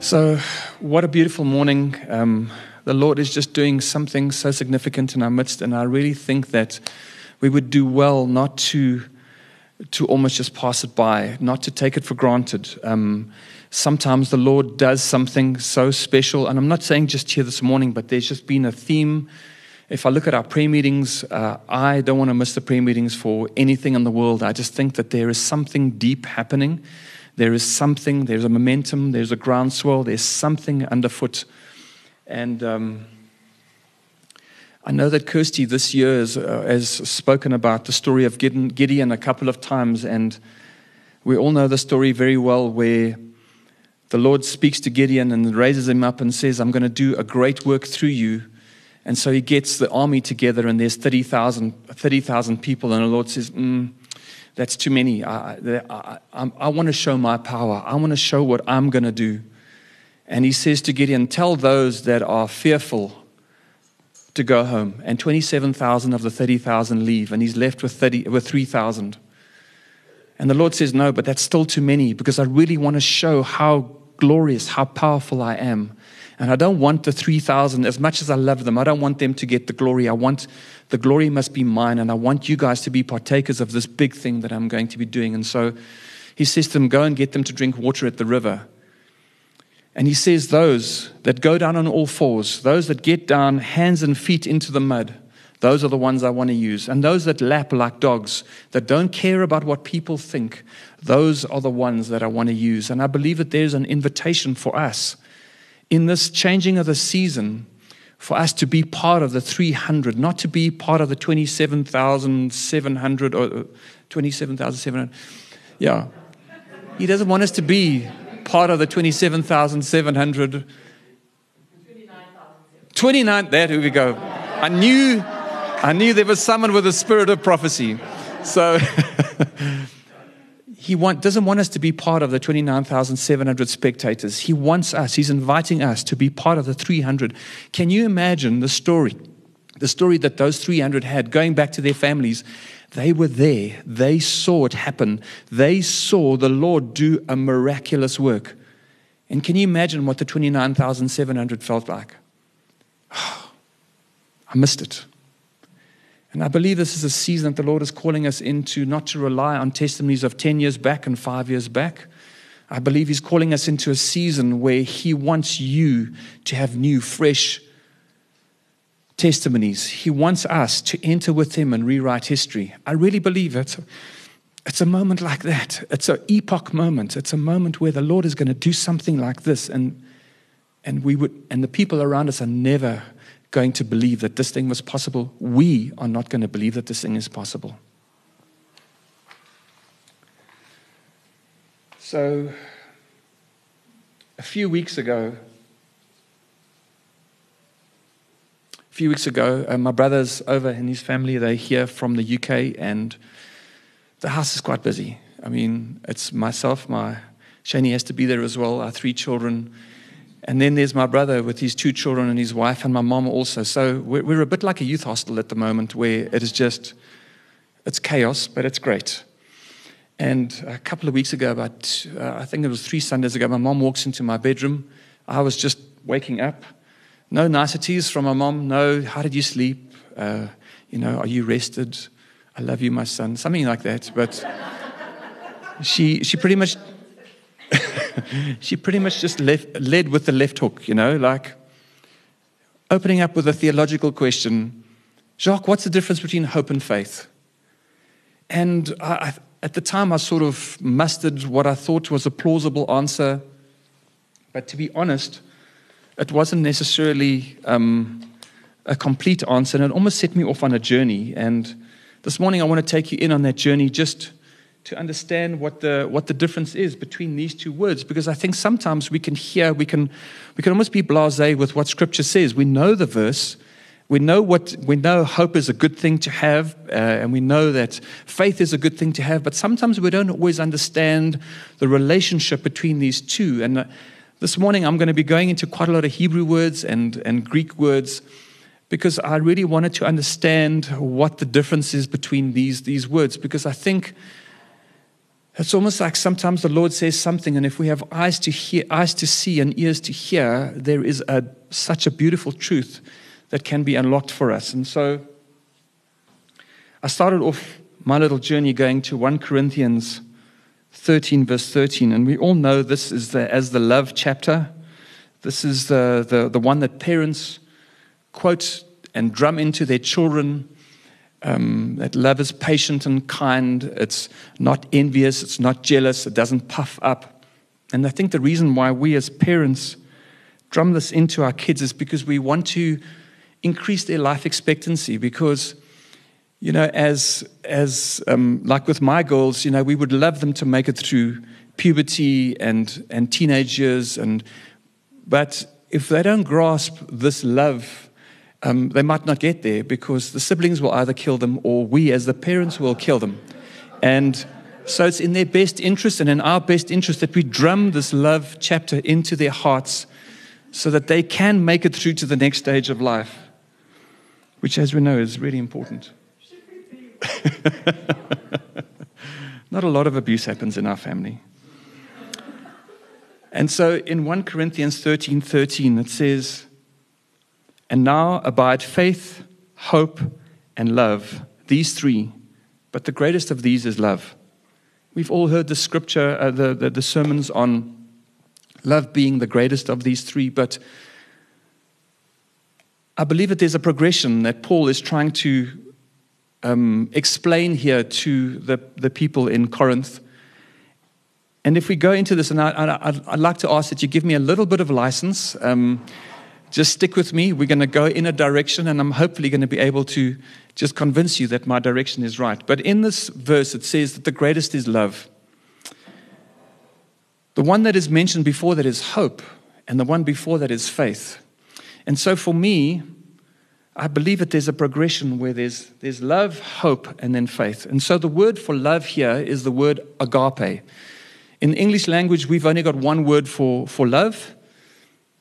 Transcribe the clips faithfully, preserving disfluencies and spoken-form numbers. So what a beautiful morning. Um, the Lord is just doing something so significant in our midst, and I really think that we would do well not to to almost just pass it by, not to take it for granted. Um, sometimes the Lord does something so special, and I'm not saying just here this morning, but there's just been a theme. If I look at our prayer meetings, uh, I don't want to miss the prayer meetings for anything in the world. I just think that there is something deep happening. There is something, there's a momentum, there's a groundswell, there's something underfoot. And um, I know that Kirsty this year has, uh, has spoken about the story of Gideon, Gideon a couple of times, and we all know the story very well where the Lord speaks to Gideon and raises him up and says, I'm going to do a great work through you. And so he gets the army together, and there's thirty thousand people, and the Lord says, mm, that's too many. I, I, I, I want to show my power. I want to show what I'm going to do. And he says to Gideon, tell those that are fearful to go home. And twenty-seven thousand of the thirty thousand leave, and he's left with thirty, with three thousand. And the Lord says, no, but that's still too many, because I really want to show how glorious, how powerful I am. And I don't want the three thousand, as much as I love them, I don't want them to get the glory. I want, the glory must be mine, and I want you guys to be partakers of this big thing that I'm going to be doing. And so he says to them, go and get them to drink water at the river. And he says, those that go down on all fours, those that get down hands and feet into the mud, those are the ones I want to use. And those that lap like dogs, that don't care about what people think, those are the ones that I want to use. And I believe that there's an invitation for us in this changing of the season, for us to be part of the three hundred, not to be part of the twenty-seven thousand seven hundred or twenty-seven thousand seven hundred. Yeah. He doesn't want us to be part of the twenty-seven thousand seven hundred. twenty-nine, there we go. I knew, I knew there was someone with a spirit of prophecy. So He want, doesn't want us to be part of the twenty-nine thousand seven hundred spectators. He wants us, he's inviting us to be part of the three hundred. Can you imagine the story, the story that those three hundred had going back to their families? They were there. They saw it happen. They saw the Lord do a miraculous work. And can you imagine what the twenty-nine thousand seven hundred felt like? Oh, I missed it. And I believe this is a season that the Lord is calling us into, not to rely on testimonies of ten years back and five years back. I believe he's calling us into a season where he wants you to have new, fresh testimonies. He wants us to enter with him and rewrite history. I really believe it's a, it's a moment like that. It's an epoch moment. It's a moment where the Lord is going to do something like this. And, and, we would, and the people around us are never going to believe that this thing was possible. We are not going to believe that this thing is possible. So, a few weeks ago, a few weeks ago, uh, my brother's over and his family, they're here from the U K, and the house is quite busy. I mean, it's myself, my Shani has to be there as well, our three children. And then there's my brother with his two children and his wife, and my mom also. So we're, we're a bit like a youth hostel at the moment, where it is just, it's chaos, but it's great. And a couple of weeks ago, about, uh, I think it was three Sundays ago, my mom walks into my bedroom. I was just waking up. No niceties from my mom. No, how did you sleep? Uh, you know, are you rested? I love you, my son. Something like that. But she she pretty much... she pretty much just left, led with the left hook, you know, like opening up with a theological question. Jacques, what's the difference between hope and faith? And I, I, at the time, I sort of mustered what I thought was a plausible answer. But to be honest, it wasn't necessarily um, a complete answer, and it almost set me off on a journey. And this morning, I want to take you in on that journey just to understand what the what the difference is between these two words, because I think sometimes we can hear, we can we can almost be blasé with what Scripture says. We know the verse, we know what we know. Hope is a good thing to have, uh, and we know that faith is a good thing to have. But sometimes we don't always understand the relationship between these two. And uh, this morning I'm going to be going into quite a lot of Hebrew words and and Greek words, because I really wanted to understand what the difference is between these these words, because I think It's almost like sometimes the Lord says something, and if we have eyes to hear, eyes to see and ears to hear, there is a, such a beautiful truth that can be unlocked for us. And so I started off my little journey going to First Corinthians thirteen, verse thirteen. And we all know this is the, as the love chapter. This is the, the, the one that parents quote and drum into their children. Um, that love is patient and kind. It's not envious. It's not jealous. It doesn't puff up. And I think the reason why we as parents drum this into our kids is because we want to increase their life expectancy. Because, you know, as as um, like with my girls, you know, we would love them to make it through puberty and and teenage years, and but if they don't grasp this love, Um, they might not get there, because the siblings will either kill them or we as the parents will kill them. And so it's in their best interest and in our best interest that we drum this love chapter into their hearts so that they can make it through to the next stage of life, which, as we know, is really important. Not a lot of abuse happens in our family. And so in First Corinthians thirteen thirteen, it says, "And now abide faith, hope, and love, these three. But the greatest of these is love." We've all heard the scripture, uh, the, the, the sermons on love being the greatest of these three. But I believe that there's a progression that Paul is trying to um, explain here to the, the people in Corinth. And if we go into this, and I, I, I'd like to ask that you give me a little bit of license. Um Just stick with me. We're going to go in a direction, and I'm hopefully going to be able to just convince you that my direction is right. But in this verse, it says that the greatest is love. The one that is mentioned before that is hope, and the one before that is faith. And so for me, I believe that there's a progression where there's, there's love, hope, and then faith. And so the word for love here is the word agape. In the English language, we've only got one word for, for love.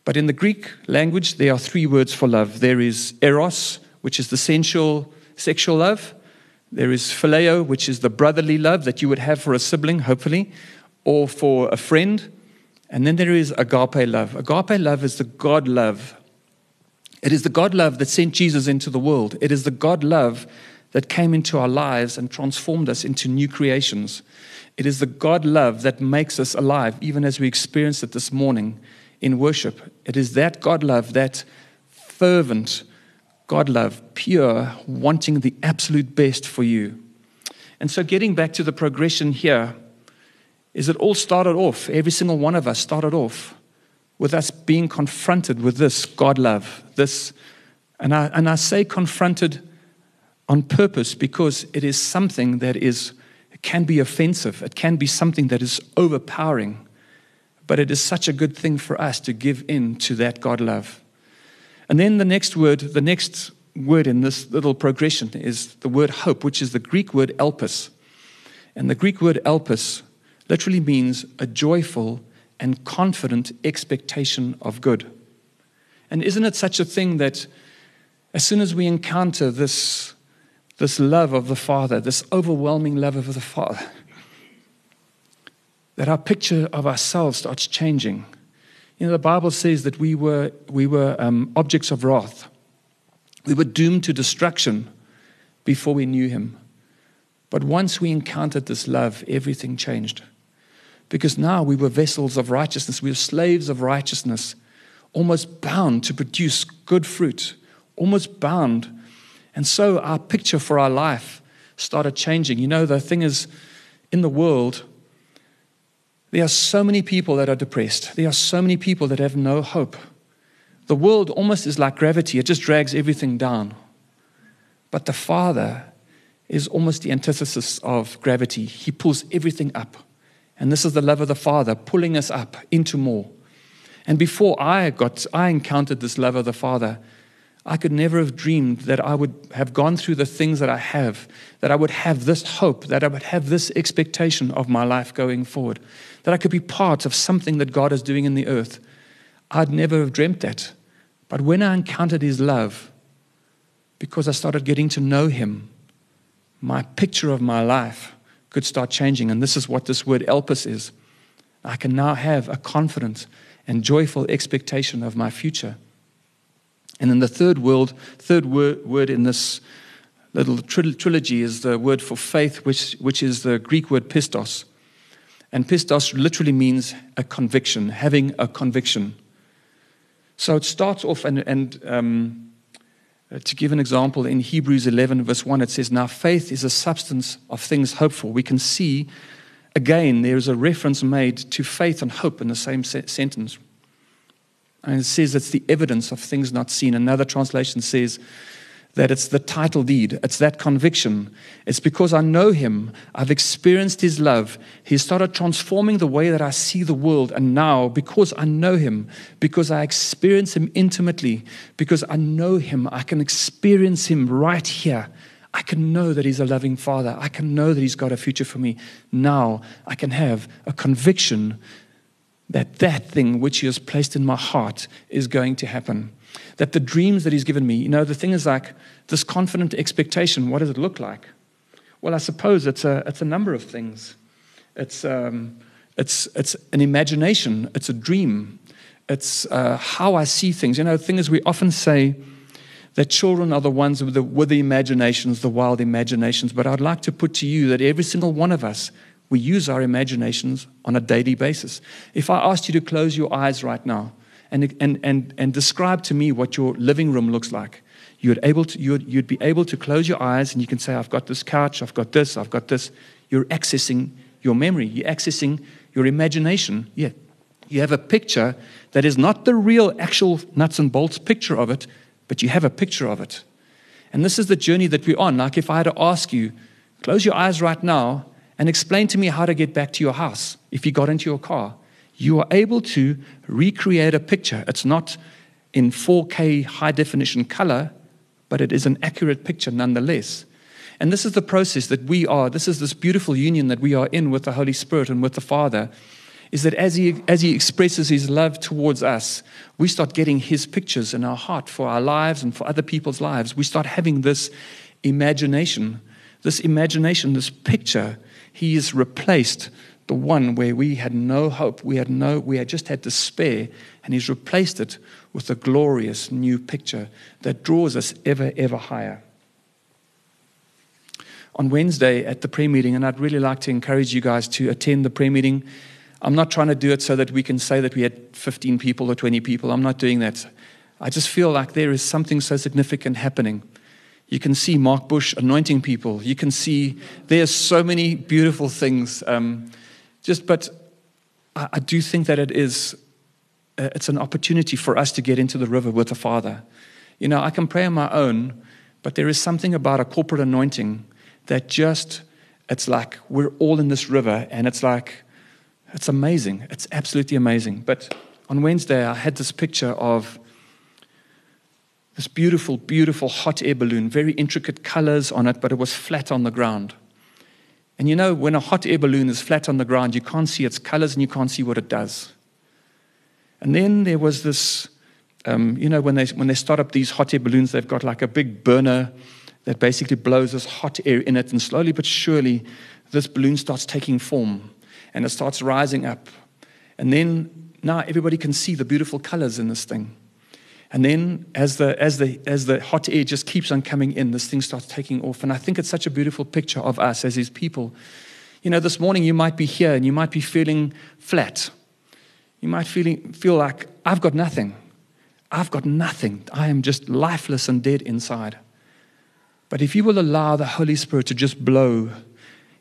But in the Greek language, there are three words for love. There is eros, which is the sensual, sexual love. There is phileo, which is the brotherly love that you would have for a sibling, hopefully, or for a friend. And then there is agape love. Agape love is the God love. It is the God love that sent Jesus into the world. It is the God love that came into our lives and transformed us into new creations. It is the God love that makes us alive, even as we experienced it this morning in worship. It is that God love, that fervent God love, pure, wanting the absolute best for you. And so getting back to the progression here, is it all started off, every single one of us started off with us being confronted with this God love. This, and I, and I say confronted on purpose, because it is something that is, it can be offensive. It can be something that is overpowering. But it is such a good thing for us to give in to that God love. And then the next word, the next word in this little progression is the word hope, which is the Greek word elpis. And the Greek word elpis literally means a joyful and confident expectation of good. And isn't it such a thing that as soon as we encounter this, this love of the Father, this overwhelming love of the Father, that our picture of ourselves starts changing. You know, the Bible says that we were we were um, objects of wrath. We were doomed to destruction before we knew him. But once we encountered this love, everything changed. Because now we were vessels of righteousness. We were slaves of righteousness, almost bound to produce good fruit, almost bound. And so our picture for our life started changing. You know, the thing is, in the world, there are so many people that are depressed. There are so many people that have no hope. The world almost is like gravity. It just drags everything down. But the Father is almost the antithesis of gravity. He pulls everything up. And this is the love of the Father, pulling us up into more. And before I got, I encountered this love of the Father, I could never have dreamed that I would have gone through the things that I have, that I would have this hope, that I would have this expectation of my life going forward, that I could be part of something that God is doing in the earth. I'd never have dreamt that. But when I encountered his love, because I started getting to know him, my picture of my life could start changing. And this is what this word elpis is. I can now have a confident and joyful expectation of my future. And then the third world, third wor- word in this little tri- trilogy is the word for faith, which, which is the Greek word pistos. And pistos literally means a conviction, having a conviction. So it starts off, and, and um, to give an example, in Hebrews eleven verse one, it says, now faith is a substance of things hoped for. We can see, again, there is a reference made to faith and hope in the same se- sentence. And it says it's the evidence of things not seen. Another translation says that it's the title deed. It's that conviction. It's because I know him. I've experienced his love. He started transforming the way that I see the world. And now, because I know him, because I experience him intimately, because I know him, I can experience him right here. I can know that he's a loving father. I can know that he's got a future for me. Now I can have a conviction that that thing which he has placed in my heart is going to happen. That the dreams that he's given me, you know, the thing is like this confident expectation, what does it look like? Well, I suppose it's a, it's a number of things. It's, um, it's, it's an imagination. It's a dream. It's uh, how I see things. You know, the thing is we often say that children are the ones with the, with the imaginations, the wild imaginations. But I'd like to put to you that every single one of us, we use our imaginations on a daily basis. If I asked you to close your eyes right now and and and, and describe to me what your living room looks like, you'd able to you'd, you'd be able to close your eyes and you can say, I've got this couch, I've got this, I've got this. You're accessing your memory. You're accessing your imagination. Yeah, you have a picture that is not the real, actual nuts and bolts picture of it, but you have a picture of it. And this is the journey that we're on. Like if I had to ask you, close your eyes right now and explain to me how to get back to your house if you got into your car. You are able to recreate a picture. It's not in four K high-definition color, but it is an accurate picture nonetheless. And this is the process that we are, this is this beautiful union that we are in with the Holy Spirit and with the Father, is that as he, as he expresses his love towards us, we start getting his pictures in our heart for our lives and for other people's lives. We start having this imagination, this imagination, this picture. He has replaced the one where we had no hope, we had no, we had just had despair, and he's replaced it with a glorious new picture that draws us ever, ever higher. On Wednesday at the prayer meeting, and I'd really like to encourage you guys to attend the prayer meeting. I'm not trying to do it so that we can say that we had fifteen people or twenty people. I'm not doing that. I just feel like there is something so significant happening. You can see Mark Bush anointing people. You can see there's so many beautiful things. Um, just, but I, I do think that it is, uh, it's an opportunity for us to get into the river with the Father. You know, I can pray on my own, but there is something about a corporate anointing that just, it's like we're all in this river, and it's like, it's amazing. It's absolutely amazing. But on Wednesday, I had this picture of this beautiful, beautiful hot air balloon, very intricate colors on it, but it was flat on the ground. And you know, when a hot air balloon is flat on the ground, you can't see its colors and you can't see what it does. And then there was this, um, you know, when they when they start up these hot air balloons, they've got like a big burner that basically blows this hot air in it. And slowly but surely, this balloon starts taking form and it starts rising up. And then now everybody can see the beautiful colors in this thing. And then as the as the as the hot air just keeps on coming in, this thing starts taking off. And I think it's such a beautiful picture of us as his people. You know, this morning you might be here and you might be feeling flat. You might feeling feel like I've got nothing. I've got nothing. I am just lifeless and dead inside. But if you will allow the Holy Spirit to just blow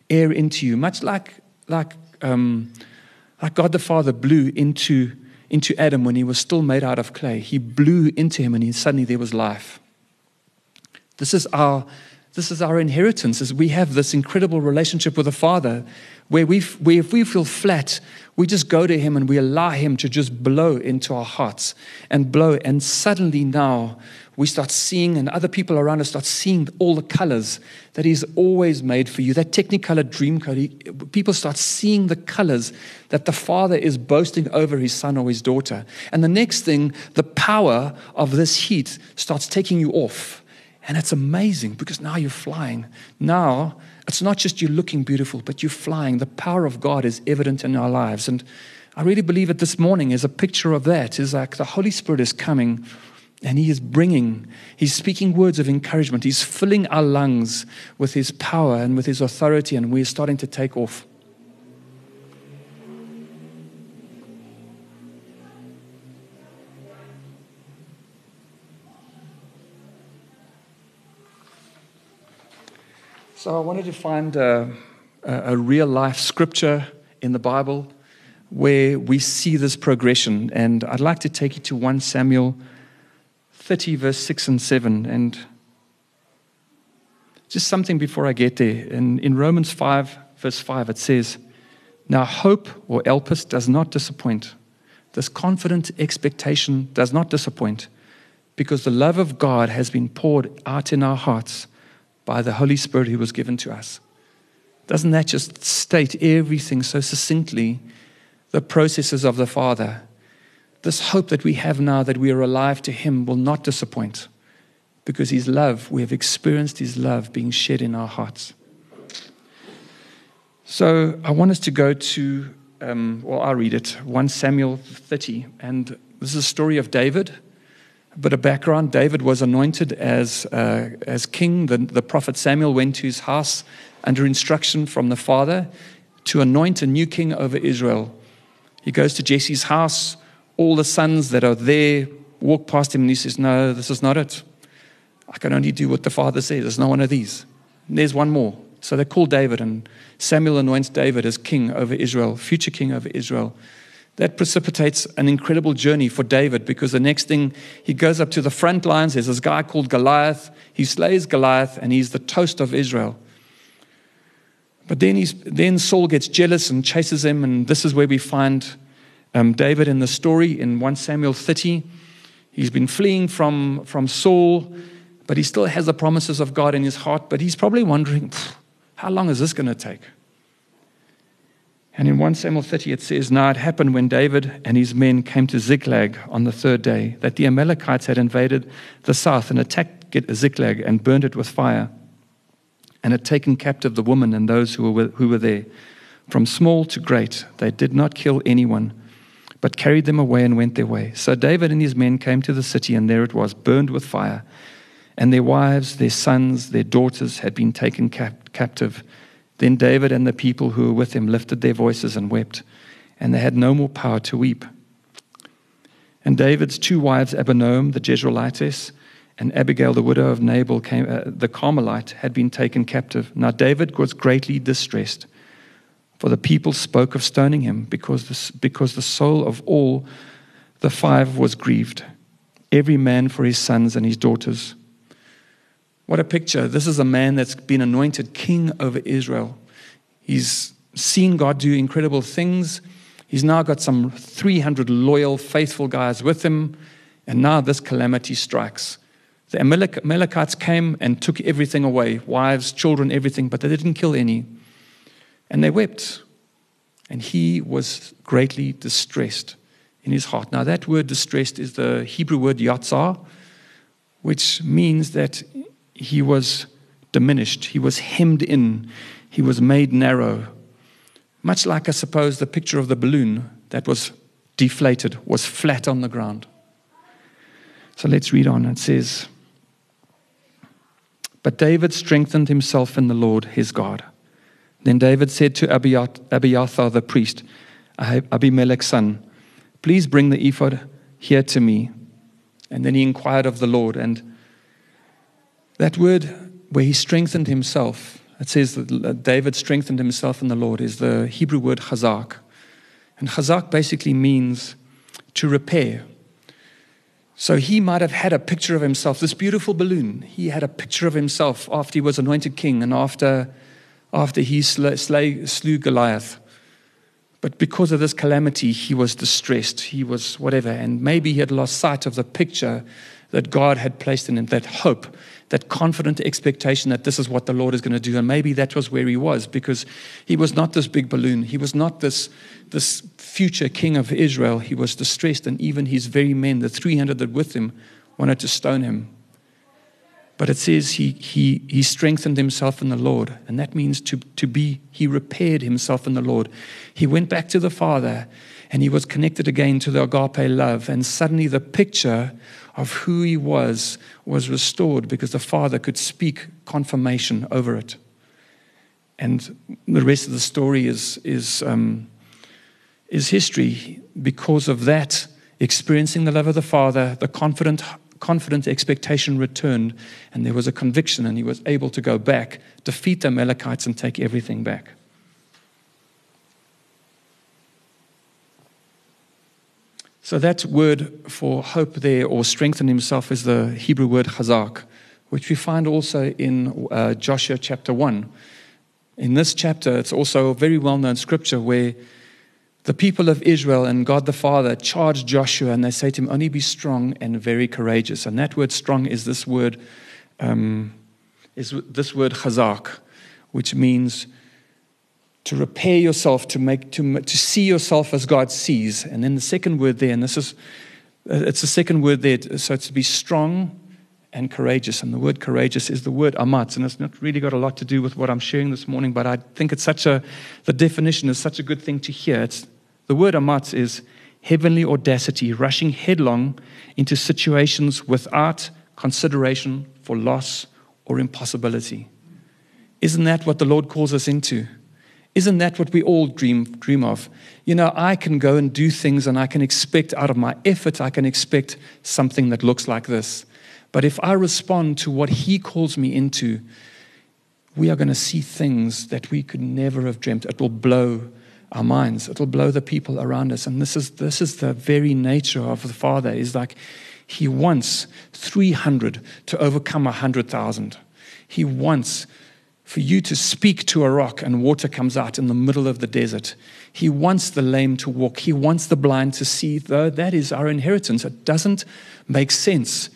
air into you, much like like um, like God the Father blew into into Adam when he was still made out of clay. He blew into him and he, suddenly there was life. This is our this is our inheritance, is we have this incredible relationship with the Father where, we, where if we feel flat, we just go to him and we allow him to just blow into our hearts and blow. And suddenly now we start seeing, and other people around us start seeing all the colors that he's always made for you. That Technicolor dream coat, he, people start seeing the colors that the Father is boasting over his son or his daughter. And the next thing, the power of this heat starts taking you off. And it's amazing because now you're flying. Now It's not just you looking beautiful, but you flying. The power of God is evident in our lives. And I really believe that this morning is a picture of that. Is like the Holy Spirit is coming and he is bringing, he's speaking words of encouragement. He's filling our lungs with his power and with his authority, and we're starting to take off. So I wanted to find a, a real-life scripture in the Bible where we see this progression. And I'd like to take you to First Samuel thirty, verse six and seven. And just something before I get there. In, in Romans five, verse five, it says, "Now hope, or elpis, does not disappoint. This confident expectation does not disappoint, because the love of God has been poured out in our hearts by the Holy Spirit who was given to us." Doesn't that just state everything so succinctly? The processes of the Father. This hope that we have now that we are alive to him will not disappoint, because his love, we have experienced his love being shed in our hearts. So I want us to go to, um, well, I'll read it, First Samuel thirty. And this is a story of David. But a background, David was anointed as uh, as king. The, the prophet Samuel went to his house under instruction from the father to anoint a new king over Israel. He goes to Jesse's house. All the sons that are there walk past him, and he says, "No, this is not it. I can only do what the father says. There's no one of these. And there's one more." So they call David, and Samuel anoints David as king over Israel, future king over Israel. That precipitates an incredible journey for David, because the next thing, he goes up to the front lines. There's this guy called Goliath. He slays Goliath, and he's the toast of Israel. But then he's, then Saul gets jealous and chases him, and this is where we find um, David in the story in First Samuel thirty. He's been fleeing from, from Saul, but he still has the promises of God in his heart, but he's probably wondering, how long is this going to take? And in First Samuel thirty, it says, "Now it happened when David and his men came to Ziklag on the third day, that the Amalekites had invaded the south and attacked Ziklag and burned it with fire, and had taken captive the women and those who were, who were there. From small to great, they did not kill anyone, but carried them away and went their way. So David and his men came to the city, and there it was, burned with fire. And their wives, their sons, their daughters had been taken cap- captive. Then David and the people who were with him lifted their voices and wept, and they had no more power to weep. And David's two wives, Ahinoam the Jezreelitess, and Abigail the widow of Nabal came, uh, the Carmelite, had been taken captive. Now David was greatly distressed, for the people spoke of stoning him, because this, because the soul of all the five was grieved, every man for his sons and his daughters." What a picture. This is a man that's been anointed king over Israel. He's seen God do incredible things. He's now got some three hundred loyal, faithful guys with him. And now this calamity strikes. The Amalekites came and took everything away, wives, children, everything, but they didn't kill any. And they wept. And he was greatly distressed in his heart. Now that word distressed is the Hebrew word yatzar, which means that he was diminished. He was hemmed in. He was made narrow. Much like, I suppose, the picture of the balloon that was deflated, was flat on the ground. So let's read on. It says, "But David strengthened himself in the Lord his God. Then David said to Abiathar the priest, Abimelech's son, 'Please bring the ephod here to me.' And then he inquired of the Lord." And that word where he strengthened himself, it says that David strengthened himself in the Lord, is the Hebrew word chazak. And chazak basically means to repair. So he might have had a picture of himself, this beautiful balloon. He had a picture of himself after he was anointed king and after, after he slay, slay, slew Goliath. But because of this calamity, he was distressed. He was whatever. And maybe he had lost sight of the picture that God had placed in him, that hope, that confident expectation that this is what the Lord is going to do. And maybe that was where he was, because he was not this big balloon. He was not this, this future king of Israel. He was distressed, and even his very men, the three hundred that were with him, wanted to stone him. But it says he he he strengthened himself in the Lord. And that means to, to be, he repaired himself in the Lord. He went back to the Father and he was connected again to the agape love. And suddenly the picture of who he was was restored because the Father could speak confirmation over it. And the rest of the story is is um, is history because of that, experiencing the love of the Father, the confident confident expectation returned, and there was a conviction, and he was able to go back, defeat the Amalekites, and take everything back. So that word for hope there, or strengthen himself, is the Hebrew word chazak, which we find also in uh, Joshua chapter one. In this chapter, it's also a very well-known scripture where the people of Israel and God the Father charge Joshua, and they say to him, only be strong and very courageous. And that word strong is this word, um, is this word chazak, which means to repair yourself, to make to, to see yourself as God sees. And then the second word there, and this is, it's the second word there, so it's to be strong and courageous. And the word courageous is the word amatz, and it's not really got a lot to do with what I'm sharing this morning, but I think it's such a, the definition is such a good thing to hear. It's, the word amatz is heavenly audacity, rushing headlong into situations without consideration for loss or impossibility. Isn't that what the Lord calls us into? Isn't that what we all dream dream of? You know, I can go and do things, and I can expect out of my effort, I can expect something that looks like this. But if I respond to what he calls me into, we are going to see things that we could never have dreamt. It will blow our minds. It will blow the people around us. And this is this is the very nature of the Father. Is like he wants three hundred to overcome one hundred thousand. He wants for you to speak to a rock and water comes out in the middle of the desert. He wants the lame to walk. He wants the blind to see, though that is our inheritance. It doesn't make sense.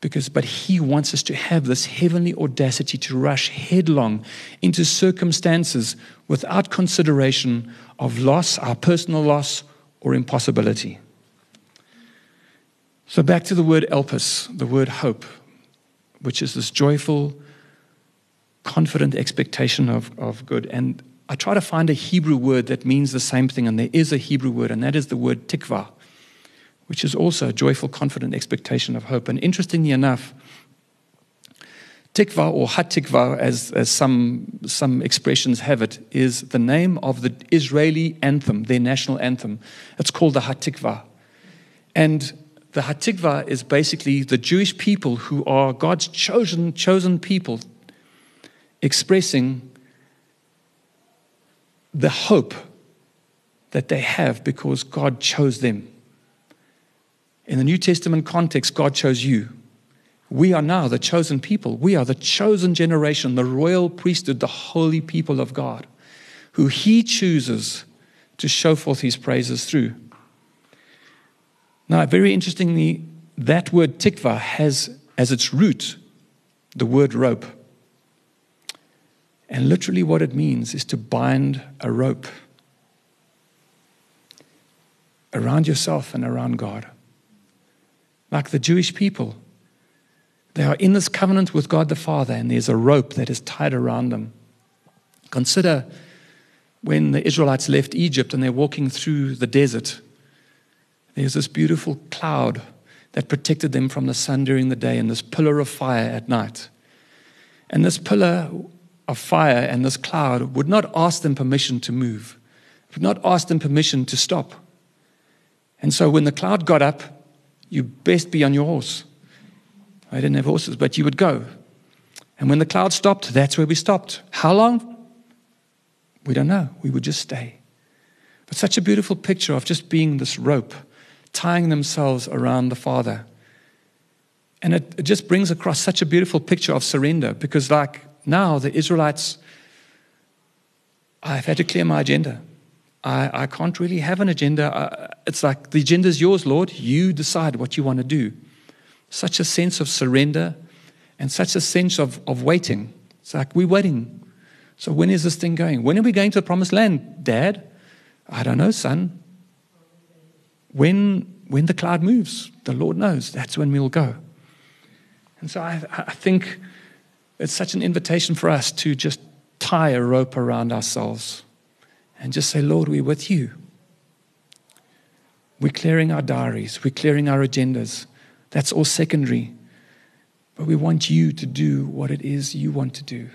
Because, but he wants us to have this heavenly audacity to rush headlong into circumstances without consideration of loss, our personal loss, or impossibility. So back to the word elpis, the word hope, which is this joyful, confident expectation of, of good. And I try to find a Hebrew word that means the same thing, and there is a Hebrew word, and that is the word tikva, which is also a joyful, confident expectation of hope. And interestingly enough, tikva, or hatikva, as, as some, some expressions have it, is the name of the Israeli anthem, their national anthem. It's called the hatikva. And the hatikva is basically the Jewish people, who are God's chosen, chosen people, expressing the hope that they have because God chose them. In the New Testament context, God chose you. We are now the chosen people. We are the chosen generation, the royal priesthood, the holy people of God, who he chooses to show forth his praises through. Now, very interestingly, that word tikva has as its root the word rope. And literally what it means is to bind a rope around yourself and around God. Like the Jewish people, they are in this covenant with God the Father, and there's a rope that is tied around them. Consider when the Israelites left Egypt and they're walking through the desert. There's this beautiful cloud that protected them from the sun during the day, and this pillar of fire at night. And this pillar of fire and this cloud would not ask them permission to move, would not ask them permission to stop. And so when the cloud got up, you best be on your horse. I didn't have horses, but you would go. And when the cloud stopped, that's where we stopped. How long? We don't know. We would just stay. But such a beautiful picture of just being this rope, tying themselves around the Father. And it, it just brings across such a beautiful picture of surrender, because like now the Israelites, I've had to clear my agenda. I, I can't really have an agenda. I, it's like, the agenda is yours, Lord. You decide what you want to do. Such a sense of surrender and such a sense of, of waiting. It's like, we're waiting. So when is this thing going? When are we going to the promised land, Dad? I don't know, son. When, when the cloud moves, the Lord knows. That's when we'll go. And so I, I think it's such an invitation for us to just tie a rope around ourselves and just say, Lord, we're with you. We're clearing our diaries. We're clearing our agendas. That's all secondary. But we want you to do what it is you want to do,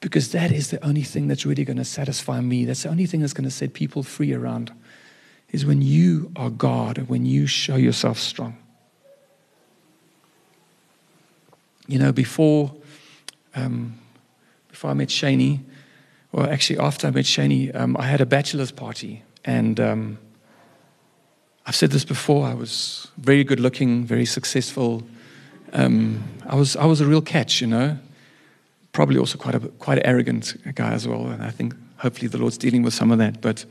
because that is the only thing that's really going to satisfy me. That's the only thing that's going to set people free around, is when you are God and when you show yourself strong. You know, before um, before I met Shani, or actually after I met Shani, um, I had a bachelor's party. And um, I've said this before, I was very good looking, very successful. Um, I was I was a real catch, you know. Probably also quite a quite an arrogant guy as well. And I think hopefully the Lord's dealing with some of that. But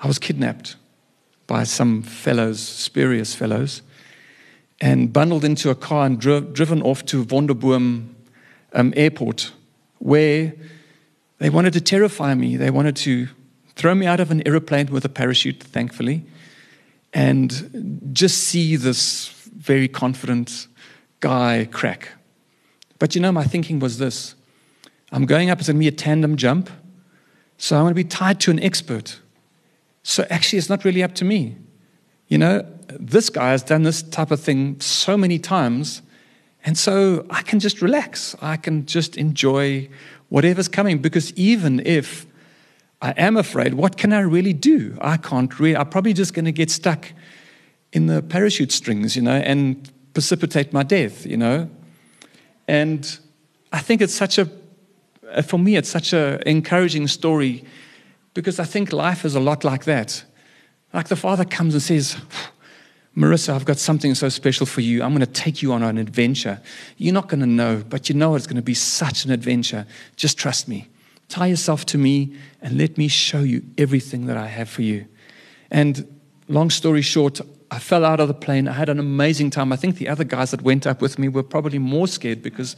I was kidnapped by some fellows, spurious fellows, and bundled into a car and dri- driven off to Vonderboom um, airport, where they wanted to terrify me. They wanted to throw me out of an airplane with a parachute, thankfully, and just see this very confident guy crack. But you know, my thinking was this: I'm going up, it's going to be a tandem jump, so I'm going to be tied to an expert. So actually, it's not really up to me. You know, this guy has done this type of thing so many times, and so I can just relax. I can just enjoy whatever's coming, because even if I am afraid, what can I really do? I can't really. I'm probably just going to get stuck in the parachute strings, you know, and precipitate my death, you know. And I think it's such a, for me, it's such an encouraging story, because I think life is a lot like that. Like the Father comes and says, Marissa, I've got something so special for you. I'm going to take you on an adventure. You're not going to know, but you know it's going to be such an adventure. Just trust me. Tie yourself to me and let me show you everything that I have for you. And long story short, I fell out of the plane. I had an amazing time. I think the other guys that went up with me were probably more scared, because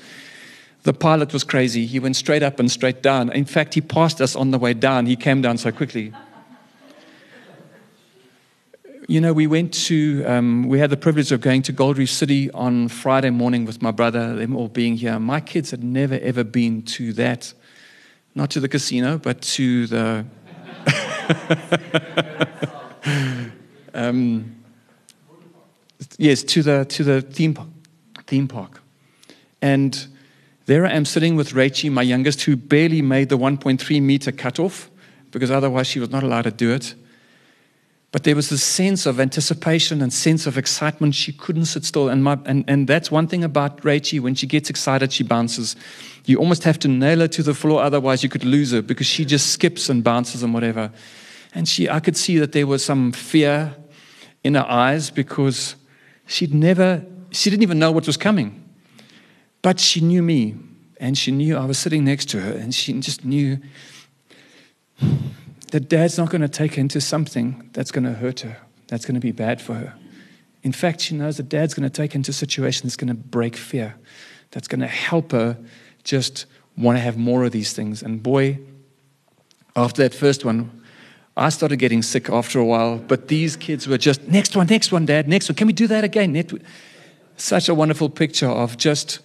the pilot was crazy. He went straight up and straight down. In fact, he passed us on the way down. He came down so quickly. You know, we went to, um, we had the privilege of going to Gold Reef City on Friday morning with my brother, them all being here. My kids had never, ever been to that. Not to the casino, but to the... um, yes, to the to the theme park. Theme park. And... there I am sitting with Rachie, my youngest, who barely made the one point three meter cutoff, because otherwise she was not allowed to do it. But there was this sense of anticipation and sense of excitement. She couldn't sit still. And, my, and, and that's one thing about Rachie. When she gets excited, she bounces. You almost have to nail her to the floor, otherwise you could lose her, because she just skips and bounces and whatever. And she, I could see that there was some fear in her eyes, because she'd never, she didn't even know what was coming. But she knew me, and she knew I was sitting next to her, and she just knew that Dad's not going to take her into something that's going to hurt her, that's going to be bad for her. In fact, she knows that Dad's going to take her into a situation that's going to break fear, that's going to help her just want to have more of these things. And boy, after that first one, I started getting sick after a while, but these kids were just, next one, next one, Dad, next one. Can we do that again? Such a wonderful picture of just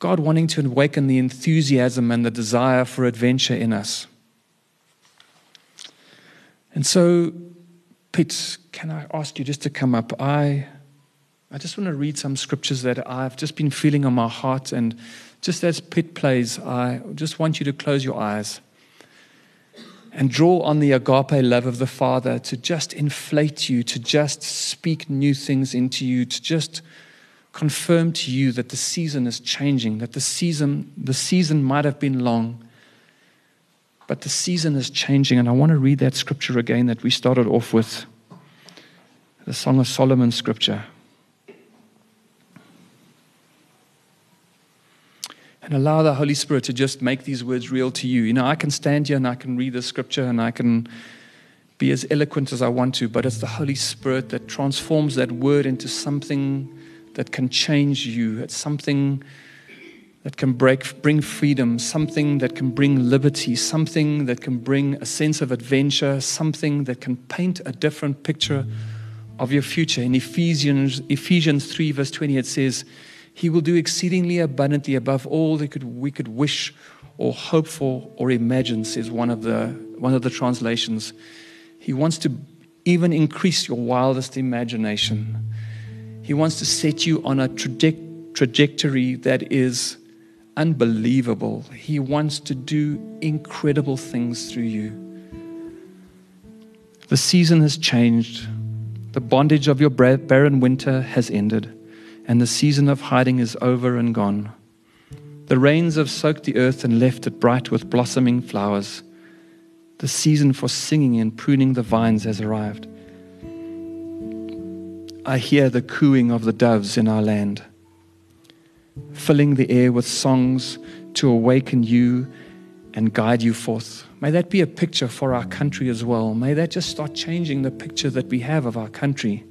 God wanting to awaken the enthusiasm and the desire for adventure in us. And so, Pitt, can I ask you just to come up? I I just want to read some scriptures that I've just been feeling on my heart. And just as Pitt plays, I just want you to close your eyes and draw on the agape love of the Father to just inflate you, to just speak new things into you, to just confirm to you that the season is changing, that the season the season might have been long, but the season is changing. And I want to read that scripture again that we started off with, the Song of Solomon scripture. And allow the Holy Spirit to just make these words real to you. You know, I can stand here and I can read the scripture and I can be as eloquent as I want to, but it's the Holy Spirit that transforms that word into something that can change you. It's something that can break, bring freedom, something that can bring liberty, something that can bring a sense of adventure, something that can paint a different picture of your future. In Ephesians, Ephesians three verse twenty, it says, He will do exceedingly abundantly above all that could, we could wish or hope for or imagine, says one of the one of the translations. He wants to even increase your wildest imagination. He wants to set you on a traje- trajectory that is unbelievable. He wants to do incredible things through you. The season has changed. The bondage of your barren winter has ended, and the season of hiding is over and gone. The rains have soaked the earth and left it bright with blossoming flowers. The season for singing and pruning the vines has arrived. I hear the cooing of the doves in our land, filling the air with songs to awaken you and guide you forth. May that be a picture for our country as well. May that just start changing the picture that we have of our country.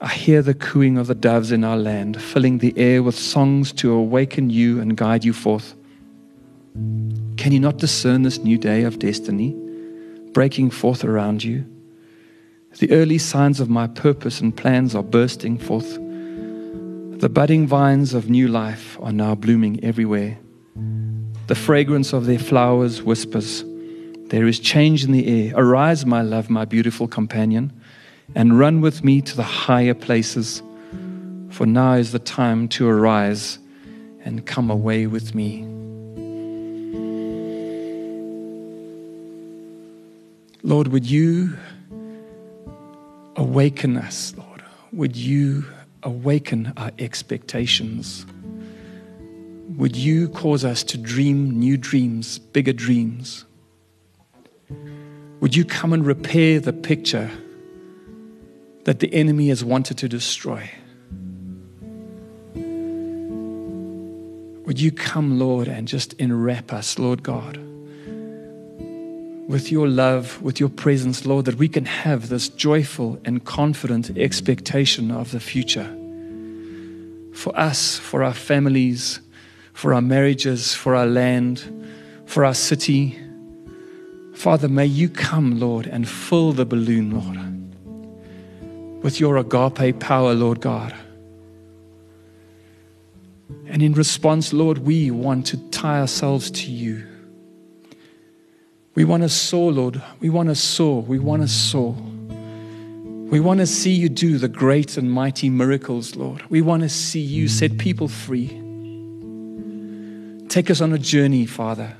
I hear the cooing of the doves in our land, filling the air with songs to awaken you and guide you forth. Can you not discern this new day of destiny breaking forth around you? The early signs of my purpose and plans are bursting forth. The budding vines of new life are now blooming everywhere. The fragrance of their flowers whispers, there is change in the air. Arise, my love, my beautiful companion, and run with me to the higher places. For now is the time to arise and come away with me. Lord, would you awaken us, Lord? Would you awaken our expectations? Would you cause us to dream new dreams, bigger dreams? Would you come and repair the picture that the enemy has wanted to destroy? Would you come, Lord, and just enwrap us, Lord God, with your love, with your presence, Lord, that we can have this joyful and confident expectation of the future for us, for our families, for our marriages, for our land, for our city. Father, may you come, Lord, and fill the balloon, Lord, with your agape power, Lord God. And in response, Lord, we want to tie ourselves to you. We want to soar, Lord. We want to soar. We want to soar. We want to see you do the great and mighty miracles, Lord. We want to see you set people free. Take us on a journey, Father.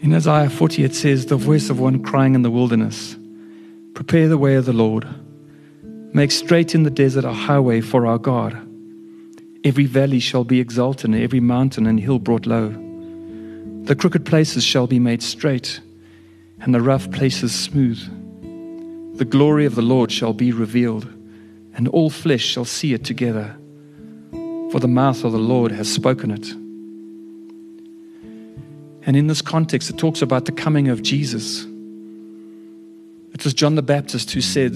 In Isaiah forty, it says, the voice of one crying in the wilderness, prepare the way of the Lord. Make straight in the desert a highway for our God. Every valley shall be exalted, and every mountain and hill brought low. The crooked places shall be made straight, and the rough places smooth. The glory of the Lord shall be revealed, and all flesh shall see it together. For the mouth of the Lord has spoken it. And in this context, it talks about the coming of Jesus. It was John the Baptist who said,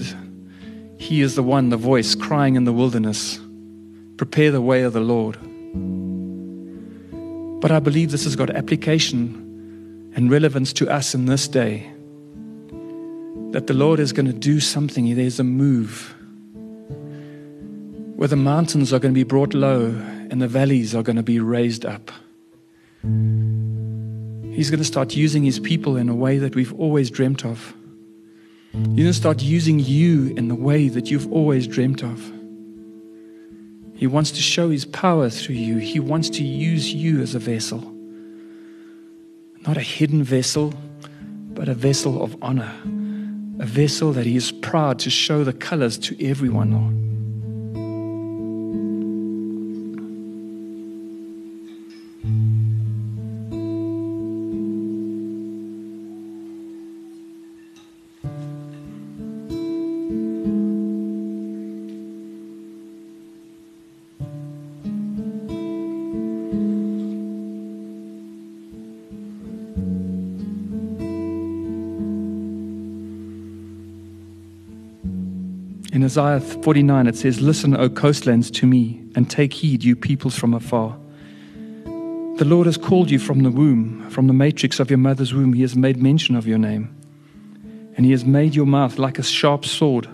he is the one, the voice crying in the wilderness, prepare the way of the Lord. But I believe this has got application and relevance to us in this day, that the Lord is going to do something. There's a move where the mountains are going to be brought low and the valleys are going to be raised up. He's going to start using his people in a way that we've always dreamt of. He's going to start using you in the way that you've always dreamt of. He wants to show his power through you. He wants to use you as a vessel. Not a hidden vessel, but a vessel of honor. a vessel that he is proud to show the colors to everyone, Lord. In Isaiah forty-nine, it says, "Listen, O coastlands, to me, and take heed, you peoples from afar. The Lord has called you from the womb, from the matrix of your mother's womb. He has made mention of your name, and he has made your mouth like a sharp sword.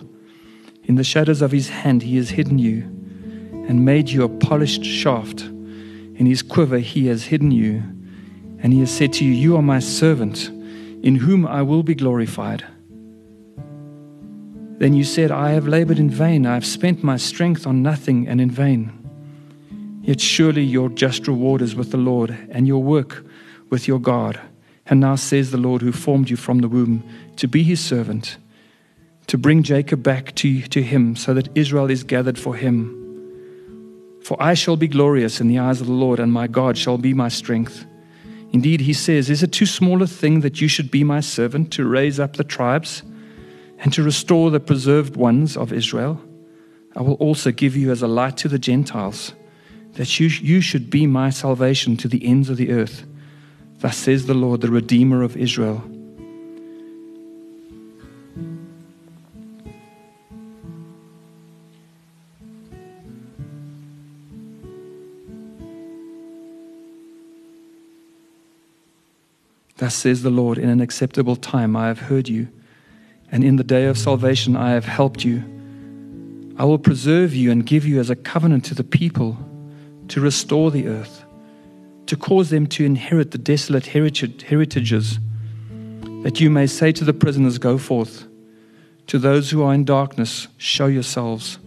In the shadows of his hand he has hidden you, and made you a polished shaft. In his quiver he has hidden you, and he has said to you, you are my servant, in whom I will be glorified. Then you said, I have labored in vain, I have spent my strength on nothing and in vain. Yet surely your just reward is with the Lord, and your work with your God. And now says the Lord, who formed you from the womb, to be his servant, to bring Jacob back to, to him, so that Israel is gathered for him. For I shall be glorious in the eyes of the Lord, and my God shall be my strength. Indeed, he says, is it too small a thing that you should be my servant, to raise up the tribes and to restore the preserved ones of Israel? I will also give you as a light to the Gentiles, that you, you should be my salvation to the ends of the earth. Thus says the Lord, the Redeemer of Israel." Thus says the Lord, "In an acceptable time I have heard you, and in the day of salvation I have helped you. I will preserve you and give you as a covenant to the people, to restore the earth, to cause them to inherit the desolate heritages, that you may say to the prisoners, go forth. To those who are in darkness, show yourselves."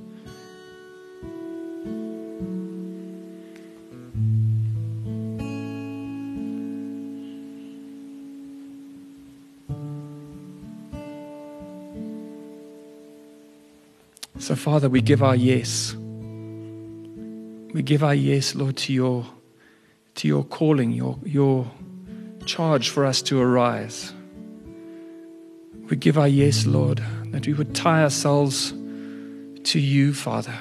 So, Father, we give our yes. We give our yes, Lord, to your, to your calling, your, your charge for us to arise. We give our yes, Lord, that we would tie ourselves to you, Father.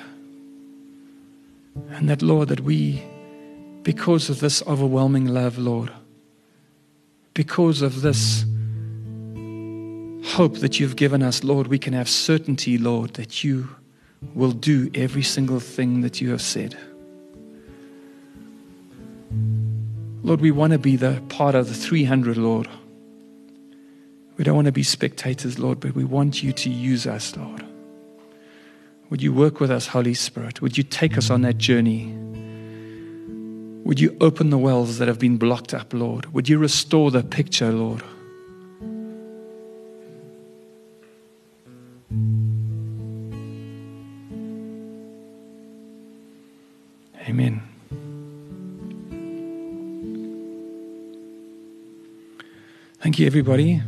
And that, Lord, that we, because of this overwhelming love, Lord, because of this hope that you've given us, Lord, we can have certainty, Lord, that you will do every single thing that you have said. Lord, we want to be the part of the three hundred, Lord. We don't want to be spectators, Lord, but we want you to use us, Lord. Would you work with us, Holy Spirit? Would you take us on that journey? Would you open the wells that have been blocked up, Lord? Would you restore the picture, Lord? Amen. Thank you, everybody.